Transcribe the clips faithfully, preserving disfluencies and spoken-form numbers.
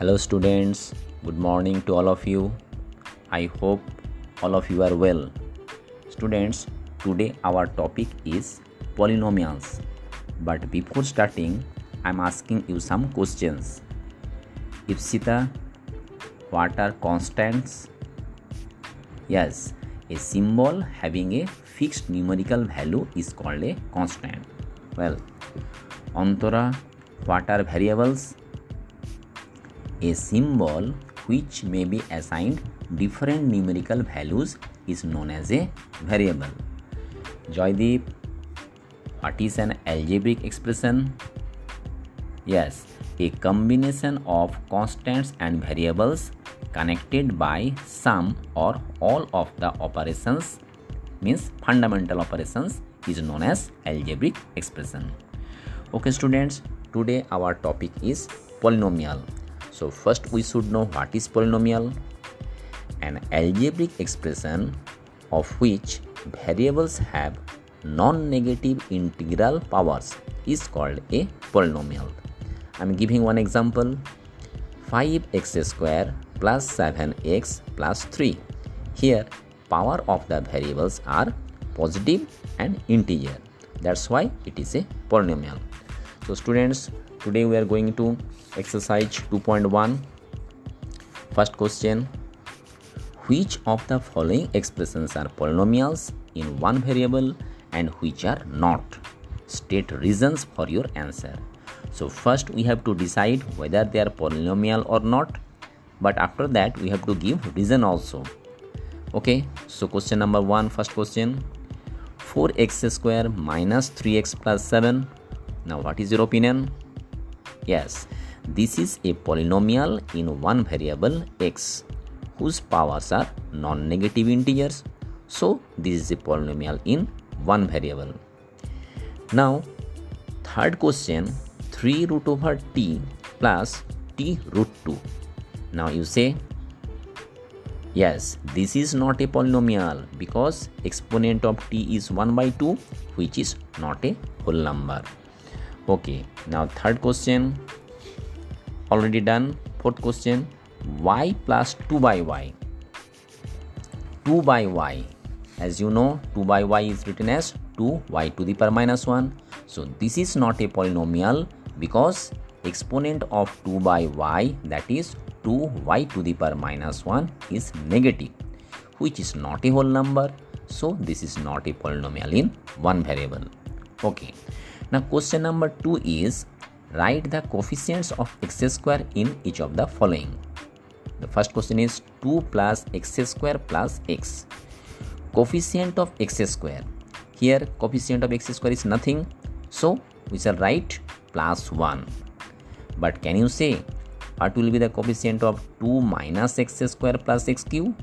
Hello students, good morning to all of you. I hope all of you are well. Students, today our topic is polynomials. But before starting, I am asking you some questions. Ipsita, what are constants? Yes, a symbol having a fixed numerical value is called a constant. Well, Antara, what are variables? A symbol which may be assigned different numerical values is known as a variable. Joydeep, what is an algebraic expression? Yes, a combination of constants and variables connected by some or all of the operations, means fundamental operations, is known as algebraic expression. Okay students, today our topic is polynomial. So first we should know what is polynomial. An algebraic expression of which variables have non-negative integral powers is called a polynomial. I am giving one example. five x square plus seven x plus three. Here power of the variables are positive and integer. That's why it is a polynomial. So students, today we are going to exercise two point one. First question, which of the following expressions are polynomials in one variable and which are not? State reasons for your answer. So first we have to decide whether they are polynomial or not, but after that we have to give reason also. Okay, so question number one, first question, four x square minus three x plus seven. Now what is your opinion? Yes, this is a polynomial in one variable x whose powers are non-negative integers. So this is a polynomial in one variable. Now third question, three root over t plus t root two. Now you say, yes, this is not a polynomial because exponent of t is one by two, which is not a whole number. Okay, now third question already done. Fourth question, y plus two by y. two by y, as you know, two by y is written as two y to the power minus one. So this is not a polynomial because exponent of two by y, that is two y to the power minus one, is negative, which is not a whole number. So this is not a polynomial in one variable. Okay. Now question number two is, write the coefficients of x square in each of the following. The first question is two plus x square plus x. Coefficient of x square. Here coefficient of x square is nothing. So we shall write plus one. But can you say what will be the coefficient of two minus x square plus x cube?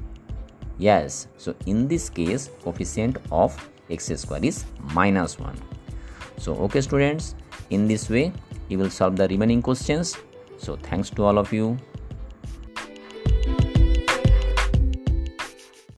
Yes. So in this case coefficient of x square is minus one. So okay students, in this way you will solve the remaining questions. So thanks to all of you.